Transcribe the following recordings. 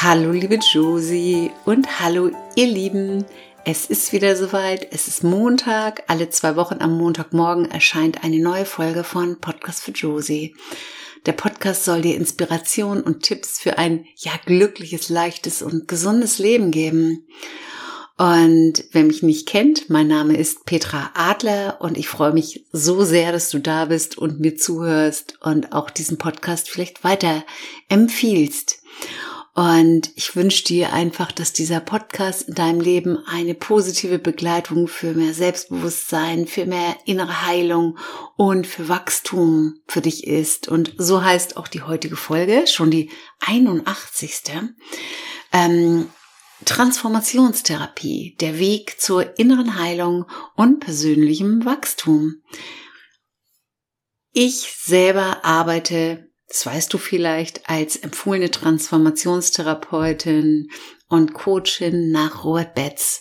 Hallo liebe Josie und hallo ihr Lieben, es ist wieder soweit, es ist Montag, alle 2 Wochen am Montagmorgen erscheint eine neue Folge von Podcast für Josie. Der Podcast soll dir Inspiration und Tipps für ein ja glückliches, leichtes und gesundes Leben geben. Und wer mich nicht kennt, mein Name ist Petra Adler und ich freue mich so sehr, dass du da bist und mir zuhörst und auch diesen Podcast vielleicht weiter empfiehlst. Und ich wünsche dir einfach, dass dieser Podcast in deinem Leben eine positive Begleitung für mehr Selbstbewusstsein, für mehr innere Heilung und für Wachstum für dich ist. Und so heißt auch die heutige Folge, schon die 81. Transformationstherapie, der Weg zur inneren Heilung und persönlichem Wachstum. Ich selber arbeite, das weißt du vielleicht, als empfohlene Transformationstherapeutin und Coachin nach Robert Betz.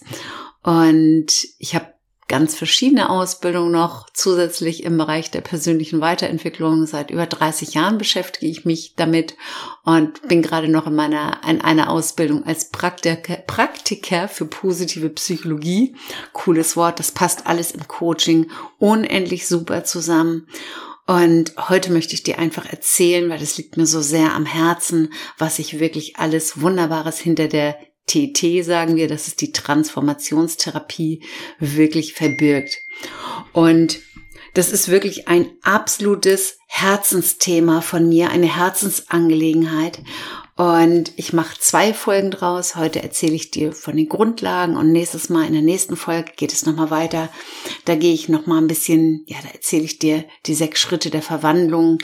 Und ich habe ganz verschiedene Ausbildungen noch zusätzlich im Bereich der persönlichen Weiterentwicklung. Seit über 30 Jahren beschäftige ich mich damit und bin gerade noch in einer Ausbildung als Praktiker für positive Psychologie. Cooles Wort, das passt alles im Coaching unendlich super zusammen. Und heute möchte ich dir einfach erzählen, weil das liegt mir so sehr am Herzen, was ich wirklich alles Wunderbares hinter der TT, sagen wir, das ist die Transformationstherapie, wirklich verbirgt. Und das ist wirklich ein absolutes Herzensthema von mir, eine Herzensangelegenheit. Und ich mache 2 Folgen draus. Heute erzähle ich dir von den Grundlagen und nächstes Mal in der nächsten Folge geht es nochmal weiter. Da gehe ich nochmal ein bisschen, da erzähle ich dir die 6 Schritte der Verwandlung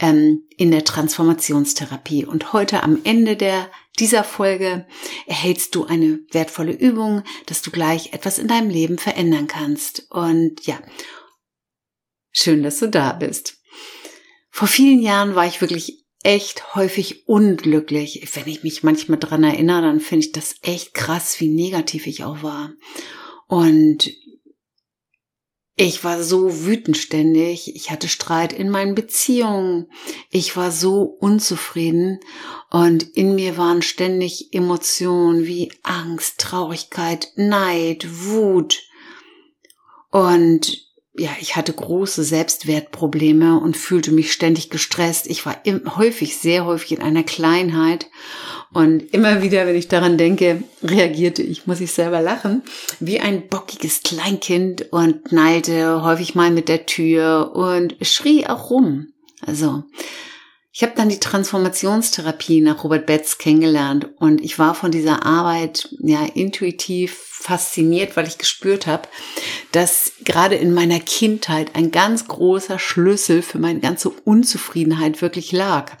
in der Transformationstherapie. Und heute am Ende dieser Folge erhältst du eine wertvolle Übung, dass du gleich etwas in deinem Leben verändern kannst. Und ja, schön, dass du da bist. Vor vielen Jahren war ich wirklich echt häufig unglücklich. Wenn ich mich manchmal dran erinnere, dann finde ich das echt krass, wie negativ ich auch war. Und ich war so wütend ständig. Ich hatte Streit in meinen Beziehungen. Ich war so unzufrieden. Und in mir waren ständig Emotionen wie Angst, Traurigkeit, Neid, Wut. Und ich hatte große Selbstwertprobleme und fühlte mich ständig gestresst. Ich war sehr häufig in einer Kleinheit. Und immer wieder, wenn ich daran denke, reagierte ich, muss ich selber lachen, wie ein bockiges Kleinkind und knallte häufig mal mit der Tür und schrie auch rum. Also, ich habe dann die Transformationstherapie nach Robert Betz kennengelernt und ich war von dieser Arbeit intuitiv fasziniert, weil ich gespürt habe, dass gerade in meiner Kindheit ein ganz großer Schlüssel für meine ganze Unzufriedenheit wirklich lag.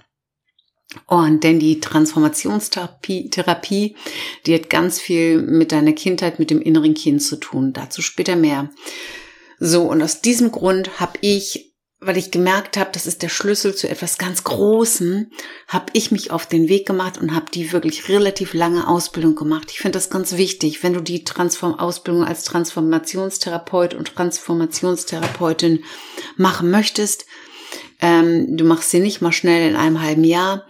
Und denn die Transformationstherapie, die hat ganz viel mit deiner Kindheit, mit dem inneren Kind zu tun. Dazu später mehr. So, und aus diesem Grund habe ich, weil ich gemerkt habe, das ist der Schlüssel zu etwas ganz Großem, habe ich mich auf den Weg gemacht und habe die wirklich relativ lange Ausbildung gemacht. Ich finde das ganz wichtig, wenn du die Ausbildung als Transformationstherapeut und Transformationstherapeutin machen möchtest. Du machst sie nicht mal schnell in einem halben Jahr.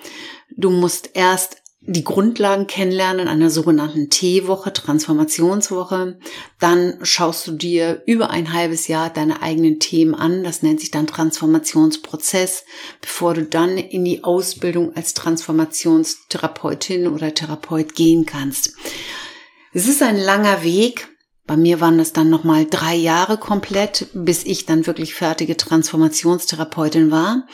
Du musst erst die Grundlagen kennenlernen in einer sogenannten T-Woche, Transformationswoche. Dann schaust du dir über ein halbes Jahr deine eigenen Themen an. Das nennt sich dann Transformationsprozess, bevor du dann in die Ausbildung als Transformationstherapeutin oder Therapeut gehen kannst. Es ist ein langer Weg. Bei mir waren das dann nochmal 3 Jahre komplett, bis ich dann wirklich fertige Transformationstherapeutin war.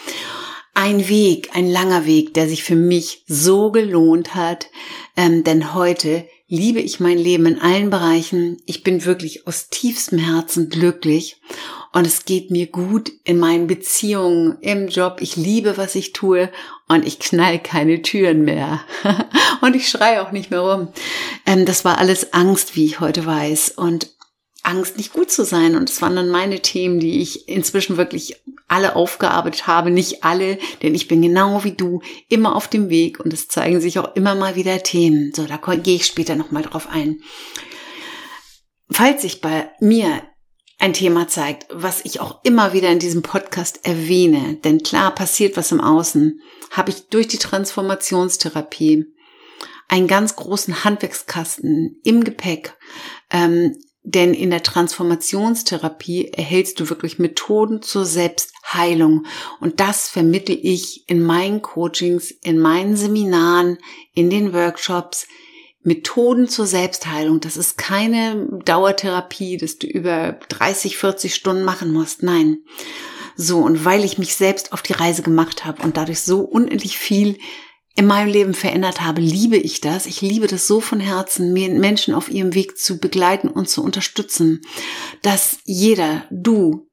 Ein Weg, ein langer Weg, der sich für mich so gelohnt hat, denn heute liebe ich mein Leben in allen Bereichen. Ich bin wirklich aus tiefstem Herzen glücklich und es geht mir gut in meinen Beziehungen, im Job. Ich liebe, was ich tue und ich knall keine Türen mehr und ich schreie auch nicht mehr rum. Das war alles Angst, wie ich heute weiß, und Angst, nicht gut zu sein. Und es waren dann meine Themen, die ich inzwischen wirklich alle aufgearbeitet habe. Nicht alle, denn ich bin genau wie du immer auf dem Weg und es zeigen sich auch immer mal wieder Themen. So, da gehe ich später nochmal drauf ein. Falls sich bei mir ein Thema zeigt, was ich auch immer wieder in diesem Podcast erwähne, denn klar passiert was im Außen, habe ich durch die Transformationstherapie einen ganz großen Handwerkskasten im Gepäck, denn in der Transformationstherapie erhältst du wirklich Methoden zur Selbstheilung. Und das vermittle ich in meinen Coachings, in meinen Seminaren, in den Workshops. Methoden zur Selbstheilung, das ist keine Dauertherapie, dass du über 30, 40 Stunden machen musst, nein. So, und weil ich mich selbst auf die Reise gemacht habe und dadurch so unendlich viel in meinem Leben verändert habe, liebe ich das. Ich liebe das so von Herzen, Menschen auf ihrem Weg zu begleiten und zu unterstützen, dass jeder, du,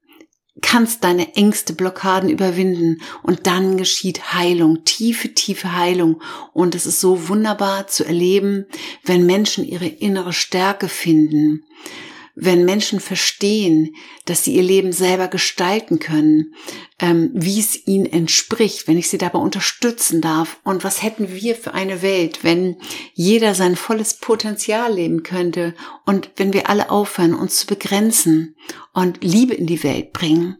kannst deine Ängste, Blockaden überwinden und dann geschieht Heilung, tiefe, tiefe Heilung. Und es ist so wunderbar zu erleben, wenn Menschen ihre innere Stärke finden, wenn Menschen verstehen, dass sie ihr Leben selber gestalten können, wie es ihnen entspricht, wenn ich sie dabei unterstützen darf. Und was hätten wir für eine Welt, wenn jeder sein volles Potenzial leben könnte und wenn wir alle aufhören, uns zu begrenzen und Liebe in die Welt bringen.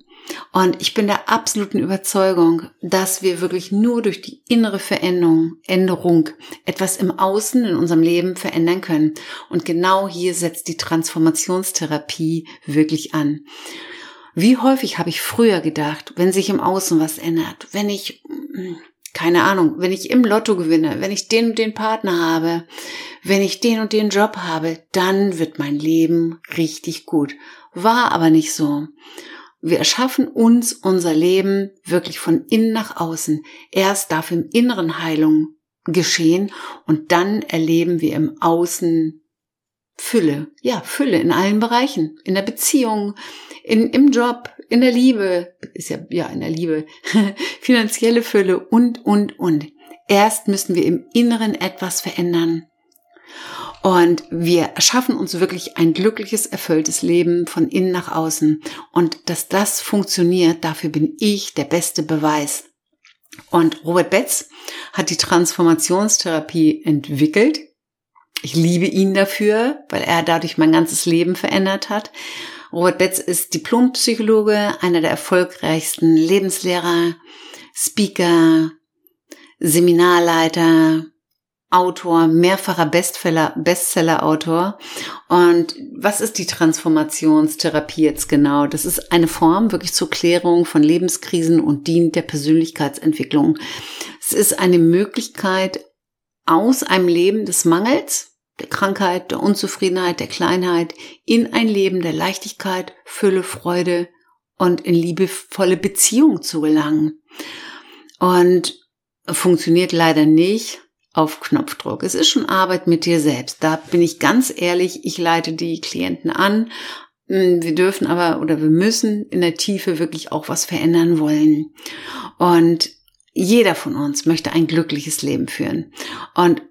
Und ich bin der absoluten Überzeugung, dass wir wirklich nur durch die innere Veränderung etwas im Außen in unserem Leben verändern können. Und genau hier setzt die Transformationstherapie wirklich an. Wie häufig habe ich früher gedacht, wenn sich im Außen was ändert, wenn ich, keine Ahnung, wenn ich im Lotto gewinne, wenn ich den und den Partner habe, wenn ich den und den Job habe, dann wird mein Leben richtig gut. War aber nicht so. Wir erschaffen uns unser Leben wirklich von innen nach außen. Erst darf im Inneren Heilung geschehen und dann erleben wir im Außen Fülle. Ja, Fülle in allen Bereichen. In der Beziehung, im Job, in der Liebe. Ist ja in der Liebe. Finanzielle Fülle und. Erst müssen wir im Inneren etwas verändern. Und wir erschaffen uns wirklich ein glückliches, erfülltes Leben von innen nach außen. Und dass das funktioniert, dafür bin ich der beste Beweis. Und Robert Betz hat die Transformationstherapie entwickelt. Ich liebe ihn dafür, weil er dadurch mein ganzes Leben verändert hat. Robert Betz ist Diplompsychologe, einer der erfolgreichsten Lebenslehrer, Speaker, Seminarleiter, Autor, mehrfacher Bestseller-Autor. Und was ist die Transformationstherapie jetzt genau? Das ist eine Form wirklich zur Klärung von Lebenskrisen und dient der Persönlichkeitsentwicklung. Es ist eine Möglichkeit, aus einem Leben des Mangels, der Krankheit, der Unzufriedenheit, der Kleinheit, in ein Leben der Leichtigkeit, Fülle, Freude und in liebevolle Beziehung zu gelangen. Und funktioniert leider nicht auf Knopfdruck. Es ist schon Arbeit mit dir selbst. Da bin ich ganz ehrlich, ich leite die Klienten an. Wir dürfen aber oder wir müssen in der Tiefe wirklich auch was verändern wollen. Und jeder von uns möchte ein glückliches Leben führen. Und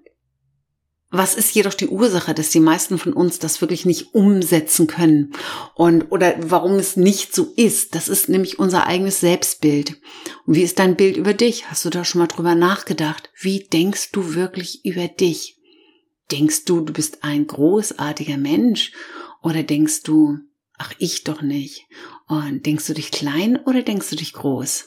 was ist jedoch die Ursache, dass die meisten von uns das wirklich nicht umsetzen können und oder warum es nicht so ist? Das ist nämlich unser eigenes Selbstbild. Und wie ist dein Bild über dich? Hast du da schon mal drüber nachgedacht? Wie denkst du wirklich über dich? Denkst du, du bist ein großartiger Mensch? Oder denkst du, ach, ich doch nicht? Und denkst du dich klein oder denkst du dich groß?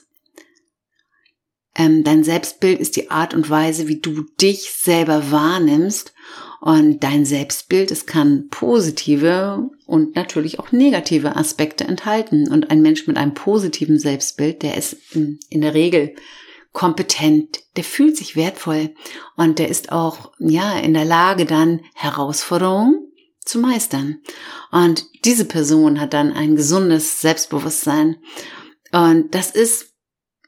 Dein Selbstbild ist die Art und Weise, wie du dich selber wahrnimmst. Und dein Selbstbild, es kann positive und natürlich auch negative Aspekte enthalten. Und ein Mensch mit einem positiven Selbstbild, der ist in der Regel kompetent, der fühlt sich wertvoll und der ist auch in der Lage, dann Herausforderungen zu meistern. Und diese Person hat dann ein gesundes Selbstbewusstsein. Und das ist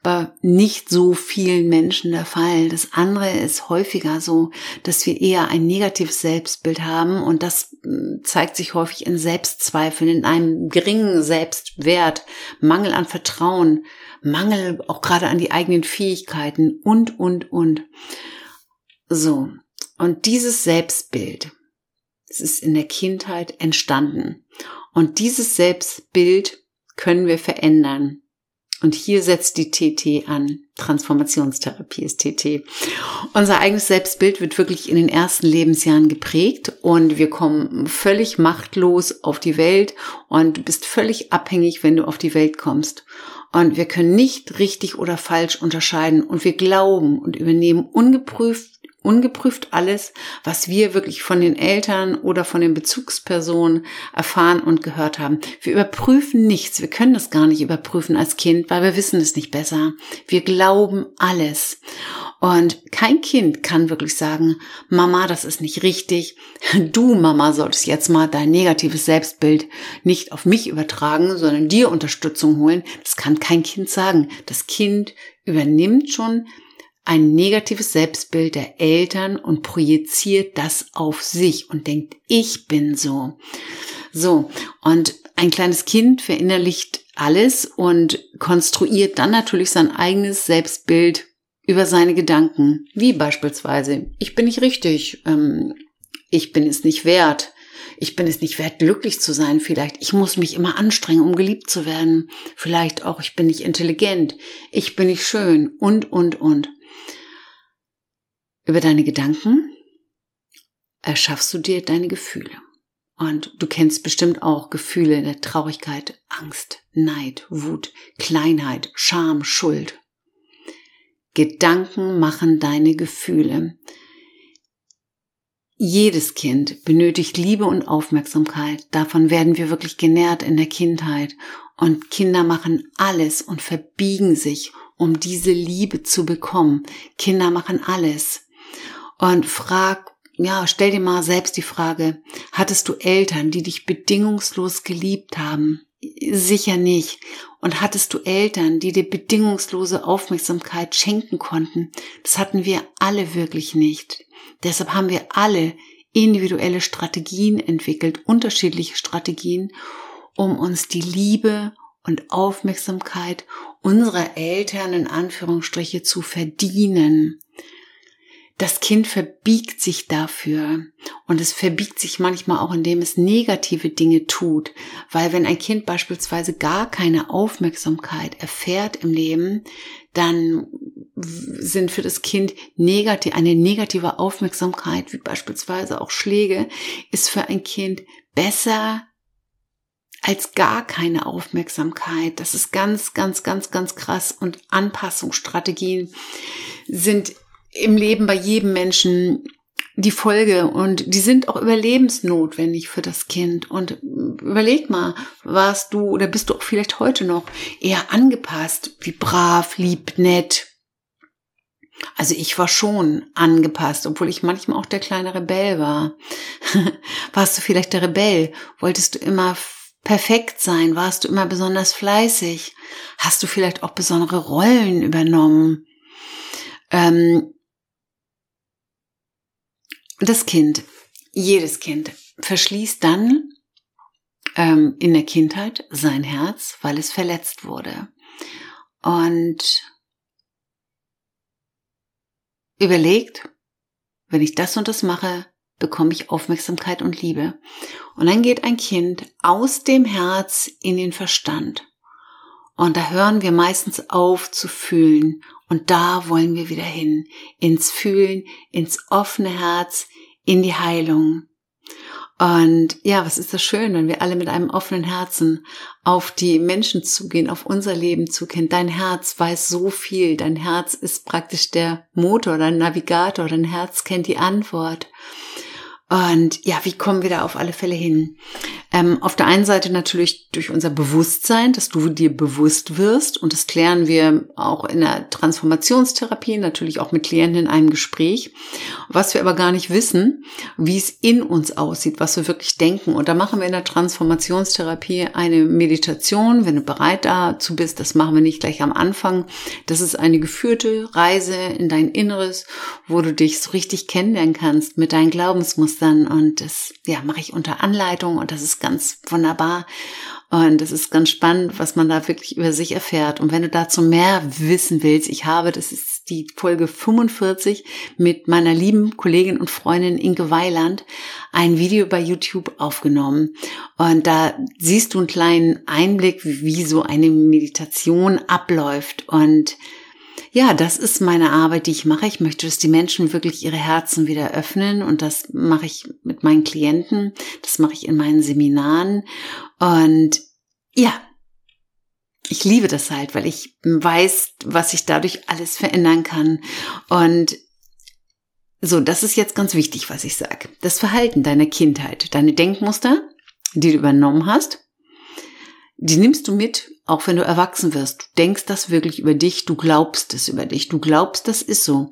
aber nicht so vielen Menschen der Fall. Das andere ist häufiger so, dass wir eher ein negatives Selbstbild haben und das zeigt sich häufig in Selbstzweifeln, in einem geringen Selbstwert, Mangel an Vertrauen, Mangel auch gerade an die eigenen Fähigkeiten und. So, und dieses Selbstbild, es ist in der Kindheit entstanden und dieses Selbstbild können wir verändern. Und hier setzt die TT an. Transformationstherapie ist TT. Unser eigenes Selbstbild wird wirklich in den ersten Lebensjahren geprägt und wir kommen völlig machtlos auf die Welt und du bist völlig abhängig, wenn du auf die Welt kommst. Und wir können nicht richtig oder falsch unterscheiden und wir glauben und übernehmen ungeprüft ungeprüft alles, was wir wirklich von den Eltern oder von den Bezugspersonen erfahren und gehört haben. Wir überprüfen nichts, wir können das gar nicht überprüfen als Kind, weil wir wissen es nicht besser. Wir glauben alles. Und kein Kind kann wirklich sagen, Mama, das ist nicht richtig. Du, Mama, solltest jetzt mal dein negatives Selbstbild nicht auf mich übertragen, sondern dir Unterstützung holen. Das kann kein Kind sagen. Das Kind übernimmt schon ein negatives Selbstbild der Eltern und projiziert das auf sich und denkt, ich bin so. So, und ein kleines Kind verinnerlicht alles und konstruiert dann natürlich sein eigenes Selbstbild über seine Gedanken, wie beispielsweise, ich bin nicht richtig, ich bin es nicht wert, ich bin es nicht wert, glücklich zu sein vielleicht, ich muss mich immer anstrengen, um geliebt zu werden, vielleicht auch, ich bin nicht intelligent, ich bin nicht schön und. Über deine Gedanken erschaffst du dir deine Gefühle. Und du kennst bestimmt auch Gefühle der Traurigkeit, Angst, Neid, Wut, Kleinheit, Scham, Schuld. Gedanken machen deine Gefühle. Jedes Kind benötigt Liebe und Aufmerksamkeit. Davon werden wir wirklich genährt in der Kindheit. Und Kinder machen alles und verbiegen sich, um diese Liebe zu bekommen. Kinder machen alles. Und stell dir mal selbst die Frage, hattest du Eltern, die dich bedingungslos geliebt haben? Sicher nicht. Und hattest du Eltern, die dir bedingungslose Aufmerksamkeit schenken konnten? Das hatten wir alle wirklich nicht. Deshalb haben wir alle individuelle Strategien entwickelt, unterschiedliche Strategien, um uns die Liebe und Aufmerksamkeit unserer Eltern in Anführungsstriche zu verdienen. Das Kind verbiegt sich dafür und es verbiegt sich manchmal auch, indem es negative Dinge tut, weil wenn ein Kind beispielsweise gar keine Aufmerksamkeit erfährt im Leben, dann sind für das Kind eine negative Aufmerksamkeit, wie beispielsweise auch Schläge, ist für ein Kind besser als gar keine Aufmerksamkeit. Das ist ganz, ganz, ganz, ganz krass und Anpassungsstrategien sind im Leben bei jedem Menschen die Folge und die sind auch überlebensnotwendig für das Kind. Und überleg mal, warst du oder bist du auch vielleicht heute noch eher angepasst, wie brav, lieb, nett? Also ich war schon angepasst, obwohl ich manchmal auch der kleine Rebell war. Warst du vielleicht der Rebell? Wolltest du immer perfekt sein? Warst du immer besonders fleißig? Hast du vielleicht auch besondere Rollen übernommen? Das Kind, jedes Kind, verschließt dann in der Kindheit sein Herz, weil es verletzt wurde. Und überlegt, wenn ich das und das mache, bekomme ich Aufmerksamkeit und Liebe. Und dann geht ein Kind aus dem Herz in den Verstand. Und da hören wir meistens auf zu fühlen. Und da wollen wir wieder hin, ins Fühlen, ins offene Herz, in die Heilung. Und ja, was ist das schön, wenn wir alle mit einem offenen Herzen auf die Menschen zugehen, auf unser Leben zugehen. Dein Herz weiß so viel, dein Herz ist praktisch der Motor, dein Navigator, dein Herz kennt die Antwort. Und ja, wie kommen wir da auf alle Fälle hin? Auf der einen Seite natürlich durch unser Bewusstsein, dass du dir bewusst wirst. Und das klären wir auch in der Transformationstherapie, natürlich auch mit Klienten in einem Gespräch. Was wir aber gar nicht wissen, wie es in uns aussieht, was wir wirklich denken. Und da machen wir in der Transformationstherapie eine Meditation, wenn du bereit dazu bist. Das machen wir nicht gleich am Anfang. Das ist eine geführte Reise in dein Inneres, wo du dich so richtig kennenlernen kannst mit deinen Glaubensmustern. Und das mache ich unter Anleitung und das ist ganz wunderbar und das ist ganz spannend, was man da wirklich über sich erfährt. Und wenn du dazu mehr wissen willst, das ist die Folge 45 mit meiner lieben Kollegin und Freundin Inge Weiland, ein Video bei YouTube aufgenommen und da siehst du einen kleinen Einblick, wie so eine Meditation abläuft. Und ja, das ist meine Arbeit, die ich mache. Ich möchte, dass die Menschen wirklich ihre Herzen wieder öffnen und das mache ich mit meinen Klienten, das mache ich in meinen Seminaren und ja, ich liebe das halt, weil ich weiß, was ich dadurch alles verändern kann. Und So, das ist jetzt ganz wichtig, was ich sage. Das Verhalten deiner Kindheit, deine Denkmuster, die du übernommen hast, die nimmst du mit, auch wenn du erwachsen wirst. Du denkst das wirklich über dich, du glaubst es über dich, du glaubst, das ist so.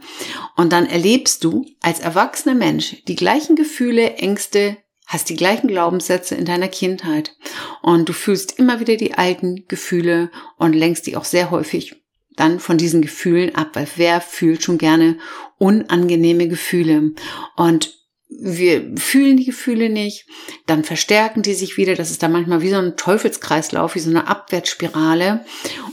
Und dann erlebst du als erwachsener Mensch die gleichen Gefühle, Ängste, hast die gleichen Glaubenssätze in deiner Kindheit. Und du fühlst immer wieder die alten Gefühle und lenkst die auch sehr häufig dann von diesen Gefühlen ab, weil wer fühlt schon gerne unangenehme Gefühle? Und wir fühlen die Gefühle nicht, dann verstärken die sich wieder. Das ist dann manchmal wie so ein Teufelskreislauf, wie so eine Abwärtsspirale.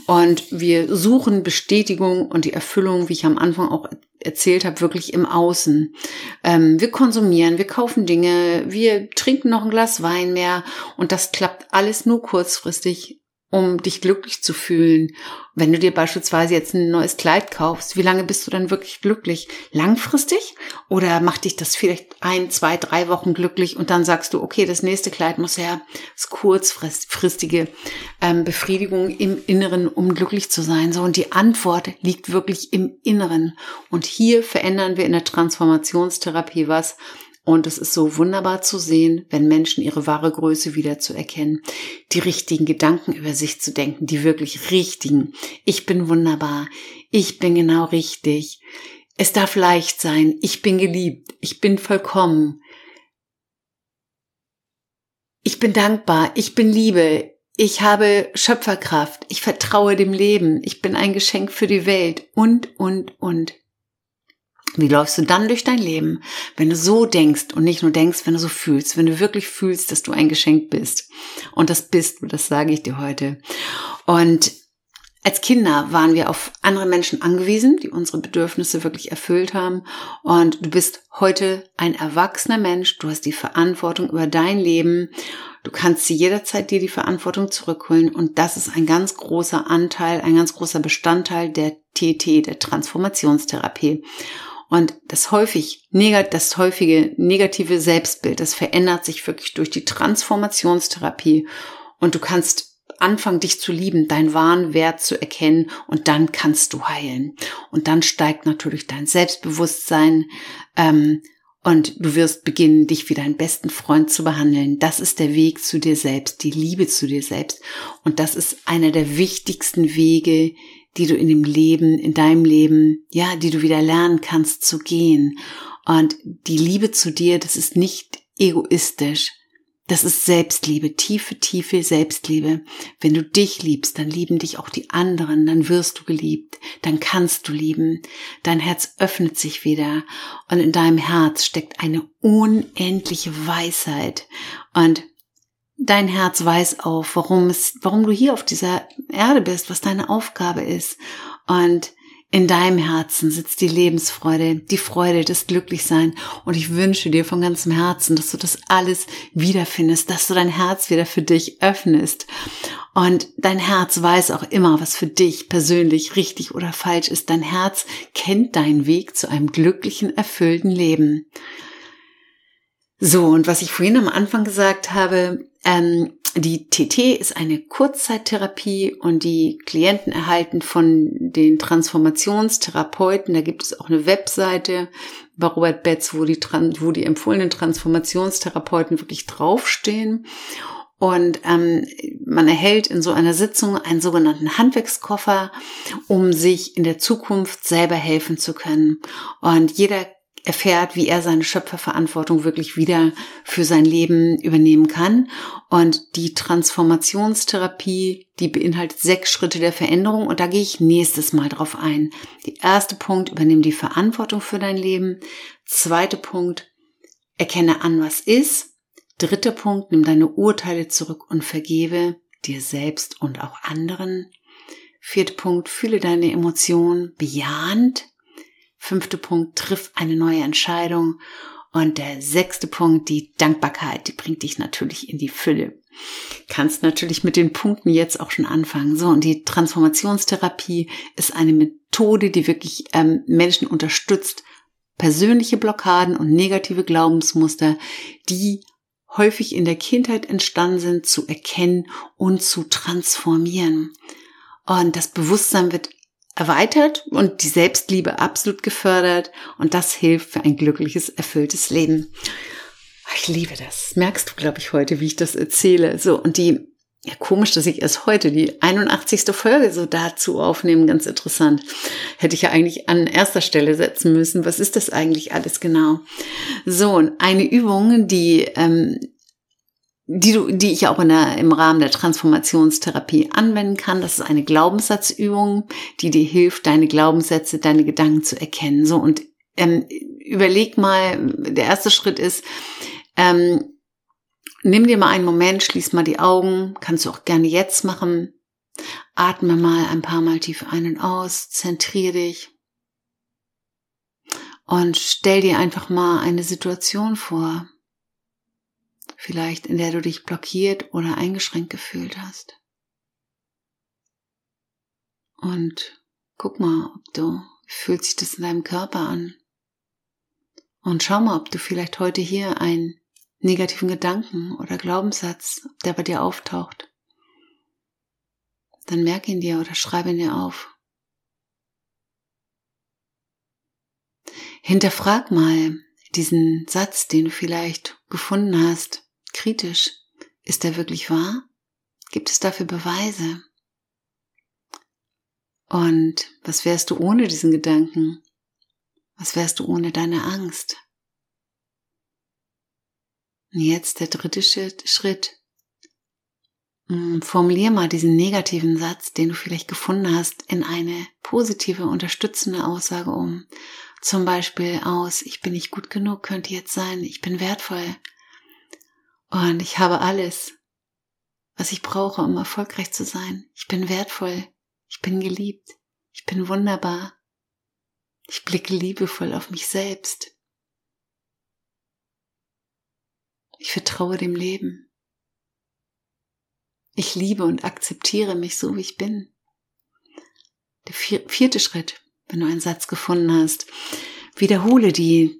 Und wir suchen Bestätigung und die Erfüllung, wie ich am Anfang auch erzählt habe, wirklich im Außen. Wir konsumieren, wir kaufen Dinge, wir trinken noch ein Glas Wein mehr. Und das klappt alles nur kurzfristig, um dich glücklich zu fühlen. Wenn du dir beispielsweise jetzt ein neues Kleid kaufst, wie lange bist du dann wirklich glücklich? Langfristig? Oder macht dich das vielleicht 1, 2, 3 Wochen glücklich und dann sagst du, okay, das nächste Kleid muss her. Das ist kurzfristige Befriedigung im Inneren, um glücklich zu sein. So, und die Antwort liegt wirklich im Inneren. Und hier verändern wir in der Transformationstherapie was. Und es ist so wunderbar zu sehen, wenn Menschen ihre wahre Größe wieder zu erkennen, die richtigen Gedanken über sich zu denken, die wirklich richtigen. Ich bin wunderbar, ich bin genau richtig, es darf leicht sein, ich bin geliebt, ich bin vollkommen, ich bin dankbar, ich bin Liebe, ich habe Schöpferkraft, ich vertraue dem Leben, ich bin ein Geschenk für die Welt und. Wie läufst du dann durch dein Leben, wenn du so denkst und nicht nur denkst, wenn du so fühlst, wenn du wirklich fühlst, dass du ein Geschenk bist? Und das bist du, das sage ich dir heute. Und als Kinder waren wir auf andere Menschen angewiesen, die unsere Bedürfnisse wirklich erfüllt haben. Und du bist heute ein erwachsener Mensch, du hast die Verantwortung über dein Leben. Du kannst jederzeit dir die Verantwortung zurückholen und das ist ein ganz großer Anteil, ein ganz großer Bestandteil der TT, der Transformationstherapie. Und das häufige negative Selbstbild, das verändert sich wirklich durch die Transformationstherapie. Und du kannst anfangen, dich zu lieben, deinen wahren Wert zu erkennen und dann kannst du heilen. Und dann steigt natürlich dein Selbstbewusstsein und du wirst beginnen, dich wie deinen besten Freund zu behandeln. Das ist der Weg zu dir selbst, die Liebe zu dir selbst. Und das ist einer der wichtigsten Wege, die du in deinem Leben, ja, die du wieder lernen kannst zu gehen. Und die Liebe zu dir, das ist nicht egoistisch. Das ist Selbstliebe, tiefe, tiefe Selbstliebe. Wenn du dich liebst, dann lieben dich auch die anderen, dann wirst du geliebt, dann kannst du lieben. Dein Herz öffnet sich wieder und in deinem Herz steckt eine unendliche Weisheit und dein Herz weiß auf, warum du hier auf dieser Erde bist, was deine Aufgabe ist. Und in deinem Herzen sitzt die Lebensfreude, die Freude, das Glücklichsein. Und ich wünsche dir von ganzem Herzen, dass du das alles wiederfindest, dass du dein Herz wieder für dich öffnest. Und dein Herz weiß auch immer, was für dich persönlich richtig oder falsch ist. Dein Herz kennt deinen Weg zu einem glücklichen, erfüllten Leben. So, und was ich vorhin am Anfang gesagt habe, die TT ist eine Kurzzeittherapie und die Klienten erhalten von den Transformationstherapeuten, da gibt es auch eine Webseite bei Robert Betz, wo die empfohlenen Transformationstherapeuten wirklich draufstehen. Und man erhält in so einer Sitzung einen sogenannten Handwerkskoffer, um sich in der Zukunft selber helfen zu können. Und jeder erfährt, wie er seine Schöpferverantwortung wirklich wieder für sein Leben übernehmen kann. Und die Transformationstherapie, die beinhaltet 6 Schritte der Veränderung und da gehe ich nächstes Mal drauf ein. Der erste Punkt, übernimm die Verantwortung für dein Leben. 2. Punkt, erkenne an, was ist. 3. Punkt, nimm deine Urteile zurück und vergebe dir selbst und auch anderen. 4. Punkt, fühle deine Emotionen bejahend. 5. Punkt, triff eine neue Entscheidung. Und der 6. Punkt, die Dankbarkeit, die bringt dich natürlich in die Fülle. Kannst natürlich mit den Punkten jetzt auch schon anfangen. So, und die Transformationstherapie ist eine Methode, die wirklich Menschen unterstützt, persönliche Blockaden und negative Glaubensmuster, die häufig in der Kindheit entstanden sind, zu erkennen und zu transformieren. Und das Bewusstsein wird erweitert und die Selbstliebe absolut gefördert. Und das hilft für ein glückliches, erfülltes Leben. Ich liebe das. Merkst du, glaube ich, heute, wie ich das erzähle. So, und die, ja, komisch, dass ich erst heute die 81. Folge so dazu aufnehme, ganz interessant. Hätte ich ja eigentlich an erster Stelle setzen müssen. Was ist das eigentlich alles genau? So, und eine Übung, die ich auch im Rahmen der Transformationstherapie anwenden kann. Das ist eine Glaubenssatzübung, die dir hilft, deine Glaubenssätze, deine Gedanken zu erkennen. So, und überleg mal, der erste Schritt ist, nimm dir mal einen Moment, schließ mal die Augen, kannst du auch gerne jetzt machen. Atme mal ein paar Mal tief ein und aus, zentriere dich und stell dir einfach mal eine Situation vor, vielleicht in der du dich blockiert oder eingeschränkt gefühlt hast. Und guck mal, wie fühlt sich das in deinem Körper an? Und schau mal, ob du vielleicht heute hier einen negativen Gedanken oder Glaubenssatz, der bei dir auftaucht. Dann merk ihn dir oder schreib ihn dir auf. Hinterfrag mal diesen Satz, den du vielleicht gefunden hast. Kritisch. Ist er wirklich wahr? Gibt es dafür Beweise? Und was wärst du ohne diesen Gedanken? Was wärst du ohne deine Angst? Und jetzt der dritte Schritt. Formulier mal diesen negativen Satz, den du vielleicht gefunden hast, in eine positive, unterstützende Aussage um. Zum Beispiel aus, ich bin nicht gut genug, könnte jetzt sein, ich bin wertvoll. Und ich habe alles, was ich brauche, um erfolgreich zu sein. Ich bin wertvoll, ich bin geliebt, ich bin wunderbar. Ich blicke liebevoll auf mich selbst. Ich vertraue dem Leben. Ich liebe und akzeptiere mich so, wie ich bin. Der vierte Schritt, wenn du einen Satz gefunden hast, wiederhole diese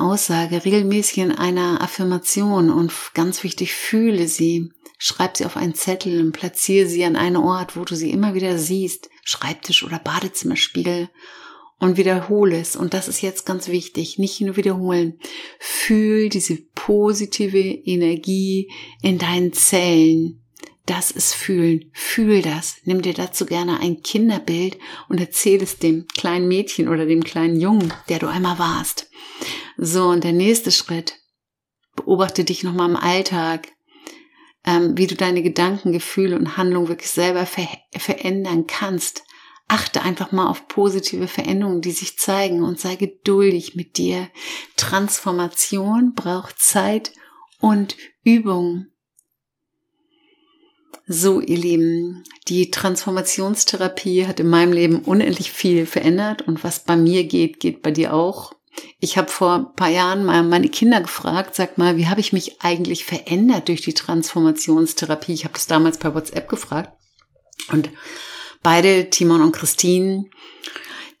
Aussage regelmäßig in einer Affirmation und ganz wichtig, fühle sie, schreib sie auf einen Zettel und platziere sie an einen Ort, wo du sie immer wieder siehst, Schreibtisch oder Badezimmerspiegel, und wiederhole es. Und das ist jetzt ganz wichtig, nicht nur wiederholen. Fühl diese positive Energie in deinen Zellen. Das ist Fühlen. Fühl das. Nimm dir dazu gerne ein Kinderbild und erzähl es dem kleinen Mädchen oder dem kleinen Jungen, der du einmal warst. So, und der nächste Schritt. Beobachte dich nochmal im Alltag, wie du deine Gedanken, Gefühle und Handlungen wirklich selber verändern kannst. Achte einfach mal auf positive Veränderungen, die sich zeigen, und sei geduldig mit dir. Transformation braucht Zeit und Übung. So, ihr Lieben, die Transformationstherapie hat in meinem Leben unendlich viel verändert, und was bei mir geht, geht bei dir auch. Ich habe vor ein paar Jahren mal meine Kinder gefragt, sag mal, wie habe ich mich eigentlich verändert durch die Transformationstherapie? Ich habe das damals per WhatsApp gefragt, und beide, Timon und Christine,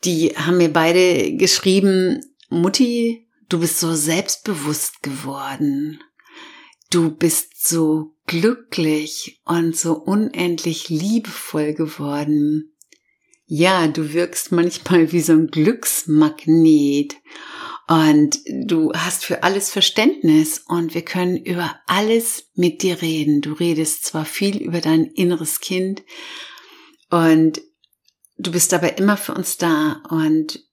die haben mir beide geschrieben, Mutti, du bist so selbstbewusst geworden. Du bist so glücklich und so unendlich liebevoll geworden. Ja, du wirkst manchmal wie so ein Glücksmagnet und du hast für alles Verständnis und wir können über alles mit dir reden. Du redest zwar viel über dein inneres Kind und du bist dabei immer für uns da und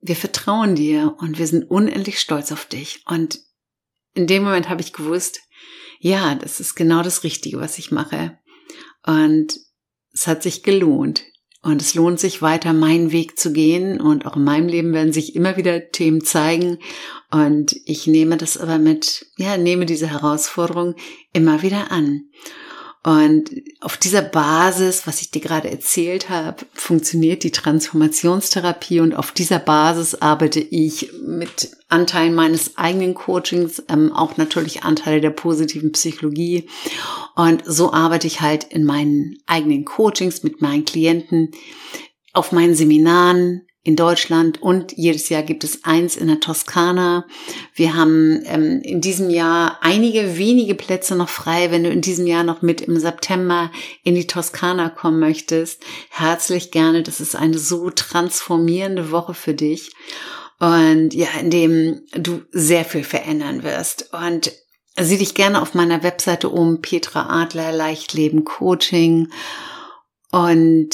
wir vertrauen dir und wir sind unendlich stolz auf dich. Und in dem Moment habe ich gewusst, ja, das ist genau das Richtige, was ich mache. Und es hat sich gelohnt. Und es lohnt sich weiter, meinen Weg zu gehen. Und auch in meinem Leben werden sich immer wieder Themen zeigen. Und ich nehme das aber nehme diese Herausforderung immer wieder an. Und auf dieser Basis, was ich dir gerade erzählt habe, funktioniert die Transformationstherapie, und auf dieser Basis arbeite ich mit Anteilen meines eigenen Coachings, auch natürlich Anteile der positiven Psychologie, und so arbeite ich halt in meinen eigenen Coachings mit meinen Klienten, auf meinen Seminaren, in Deutschland und jedes Jahr gibt es eins in der Toskana. Wir haben in diesem Jahr wenige Plätze noch frei. Wenn du in diesem Jahr noch mit im September in die Toskana kommen möchtest, herzlich gerne. Das ist eine so transformierende Woche für dich und ja, in dem du sehr viel verändern wirst. Und sieh dich gerne auf meiner Webseite um, Petra Adler, Leichtleben Coaching. Und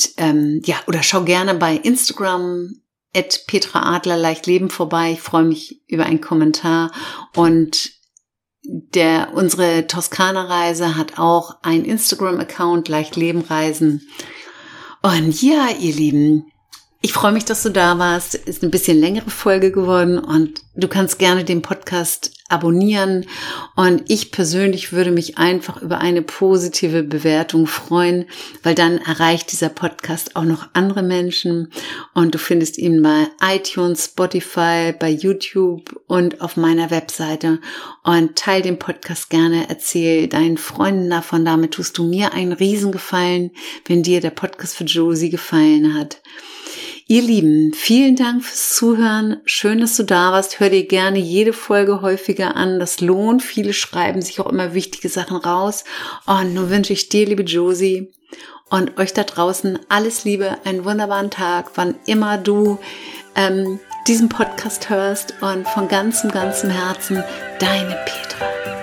oder schau gerne bei Instagram @petraadlerleichtleben vorbei. Ich freue mich über einen Kommentar. Und unsere Toskana-Reise hat auch einen Instagram-Account, Leichtleben Reisen. Und ja, ihr Lieben, ich freue mich, dass du da warst. Ist eine bisschen längere Folge geworden und du kannst gerne den Podcast abonnieren. Und ich persönlich würde mich einfach über eine positive Bewertung freuen, weil dann erreicht dieser Podcast auch noch andere Menschen. Und du findest ihn bei iTunes, Spotify, bei YouTube und auf meiner Webseite. Und teile den Podcast gerne, erzähl deinen Freunden davon. Damit tust du mir einen Riesengefallen, wenn dir der Podcast für Josie gefallen hat. Ihr Lieben, vielen Dank fürs Zuhören. Schön, dass du da warst. Hör dir gerne jede Folge häufiger an. Das lohnt. Viele schreiben sich auch immer wichtige Sachen raus. Und nun wünsche ich dir, liebe Josie, und euch da draußen alles Liebe, einen wunderbaren Tag, wann immer du diesen Podcast hörst. Und von ganzem Herzen, deine Petra.